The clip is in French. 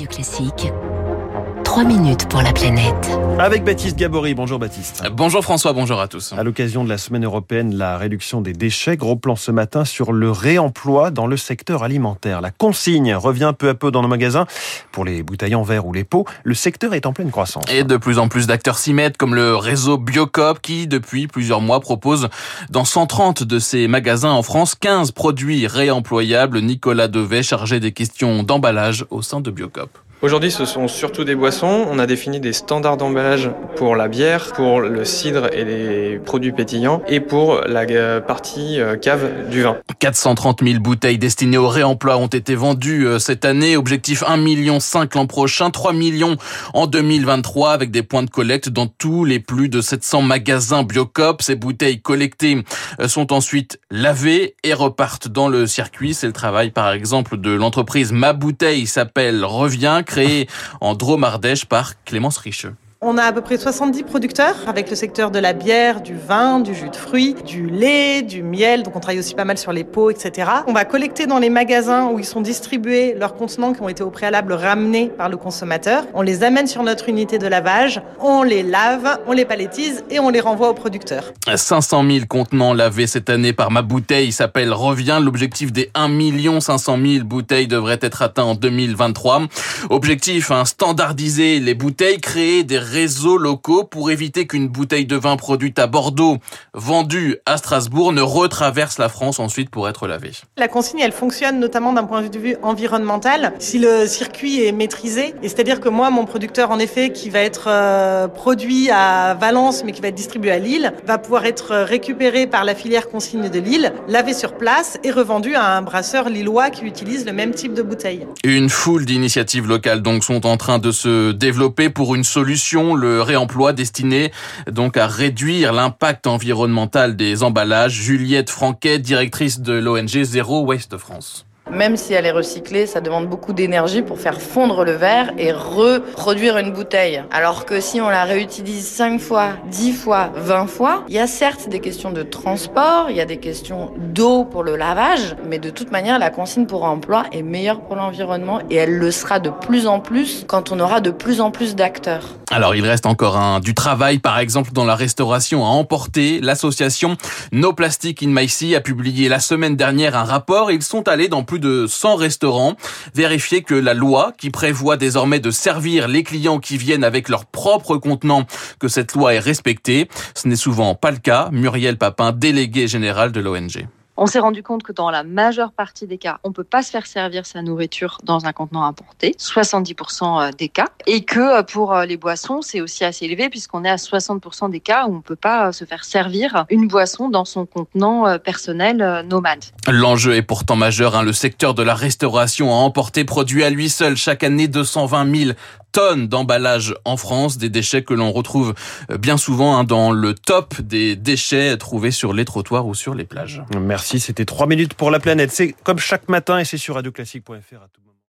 Radio Classique. 3 minutes pour la planète. Avec Baptiste Gabory. Bonjour Baptiste. Bonjour François, bonjour à tous. À l'occasion de la semaine européenne, la réduction des déchets, gros plan ce matin sur le réemploi dans le secteur alimentaire. La consigne revient peu à peu dans nos magasins. Pour les bouteilles en verre ou les pots, le secteur est en pleine croissance. Et de plus en plus d'acteurs s'y mettent, comme le réseau Biocoop qui, depuis plusieurs mois, propose dans 130 de ses magasins en France 15 produits réemployables. Nicolas Devet, chargé des questions d'emballage au sein de Biocoop. Aujourd'hui, ce sont surtout des boissons. On a défini des standards d'emballage pour la bière, pour le cidre et les produits pétillants et pour la partie cave du vin. 430 000 bouteilles destinées au réemploi ont été vendues cette année. Objectif 1,5 million l'an prochain, 3 millions en 2023 avec des points de collecte dans tous les plus de 700 magasins Biocoop. Ces bouteilles collectées sont ensuite lavées et repartent dans le circuit. C'est le travail, par exemple, de l'entreprise Ma Bouteille, s'appelle Reviens, créé en Drôme-Ardèche par Clémence Richet. On a à peu près 70 producteurs avec le secteur de la bière, du vin, du jus de fruits, du lait, du miel. Donc on travaille aussi pas mal sur les pots, etc. On va collecter dans les magasins où ils sont distribués leurs contenants qui ont été au préalable ramenés par le consommateur. On les amène sur notre unité de lavage, on les lave, on les palettise et on les renvoie aux producteurs. 500 000 contenants lavés cette année par Ma Bouteille, s'appelle Reviens. L'objectif des 1 500 000 bouteilles devrait être atteint en 2023. Objectif, standardiser les bouteilles, créer des réseaux locaux pour éviter qu'une bouteille de vin produite à Bordeaux, vendue à Strasbourg, ne retraverse la France ensuite pour être lavée. La consigne, elle fonctionne notamment d'un point de vue environnemental, si le circuit est maîtrisé. Et c'est-à-dire que moi, mon producteur, en effet, qui va être produit à Valence, mais qui va être distribué à Lille, va pouvoir être récupéré par la filière consigne de Lille, lavé sur place et revendu à un brasseur lillois qui utilise le même type de bouteille. Une foule d'initiatives locales donc sont en train de se développer pour une solution. Le réemploi destiné donc à réduire l'impact environnemental des emballages. Juliette Franquet, directrice de l'ONG Zero Waste France. Même si elle est recyclée, ça demande beaucoup d'énergie pour faire fondre le verre et reproduire une bouteille. Alors que si on la réutilise 5 fois, 10 fois, 20 fois, il y a certes des questions de transport, il y a des questions d'eau pour le lavage, mais de toute manière, la consigne pour emploi est meilleure pour l'environnement et elle le sera de plus en plus quand on aura de plus en plus d'acteurs. Alors, il reste encore du travail, par exemple, dans la restauration à emporter. L'association No Plastic in My Sea a publié la semaine dernière un rapport. Ils sont allés dans plus de 100 restaurants, vérifier que la loi qui prévoit désormais de servir les clients qui viennent avec leurs propres contenants, que cette loi est respectée. Ce n'est souvent pas le cas. Muriel Papin, déléguée générale de l'ONG. On s'est rendu compte que dans la majeure partie des cas, on ne peut pas se faire servir sa nourriture dans un contenant importé, 70% des cas, et que pour les boissons, c'est aussi assez élevé puisqu'on est à 60% des cas où on ne peut pas se faire servir une boisson dans son contenant personnel nomade. L'enjeu est pourtant majeur, Le secteur de la restauration à emporter produit à lui seul chaque année 220 000 tonnes d'emballages en France, des déchets que l'on retrouve bien souvent dans le top des déchets trouvés sur les trottoirs ou sur les plages. Merci, c'était 3 minutes pour la planète. C'est comme chaque matin et c'est sur radioclassique.fr à tout moment.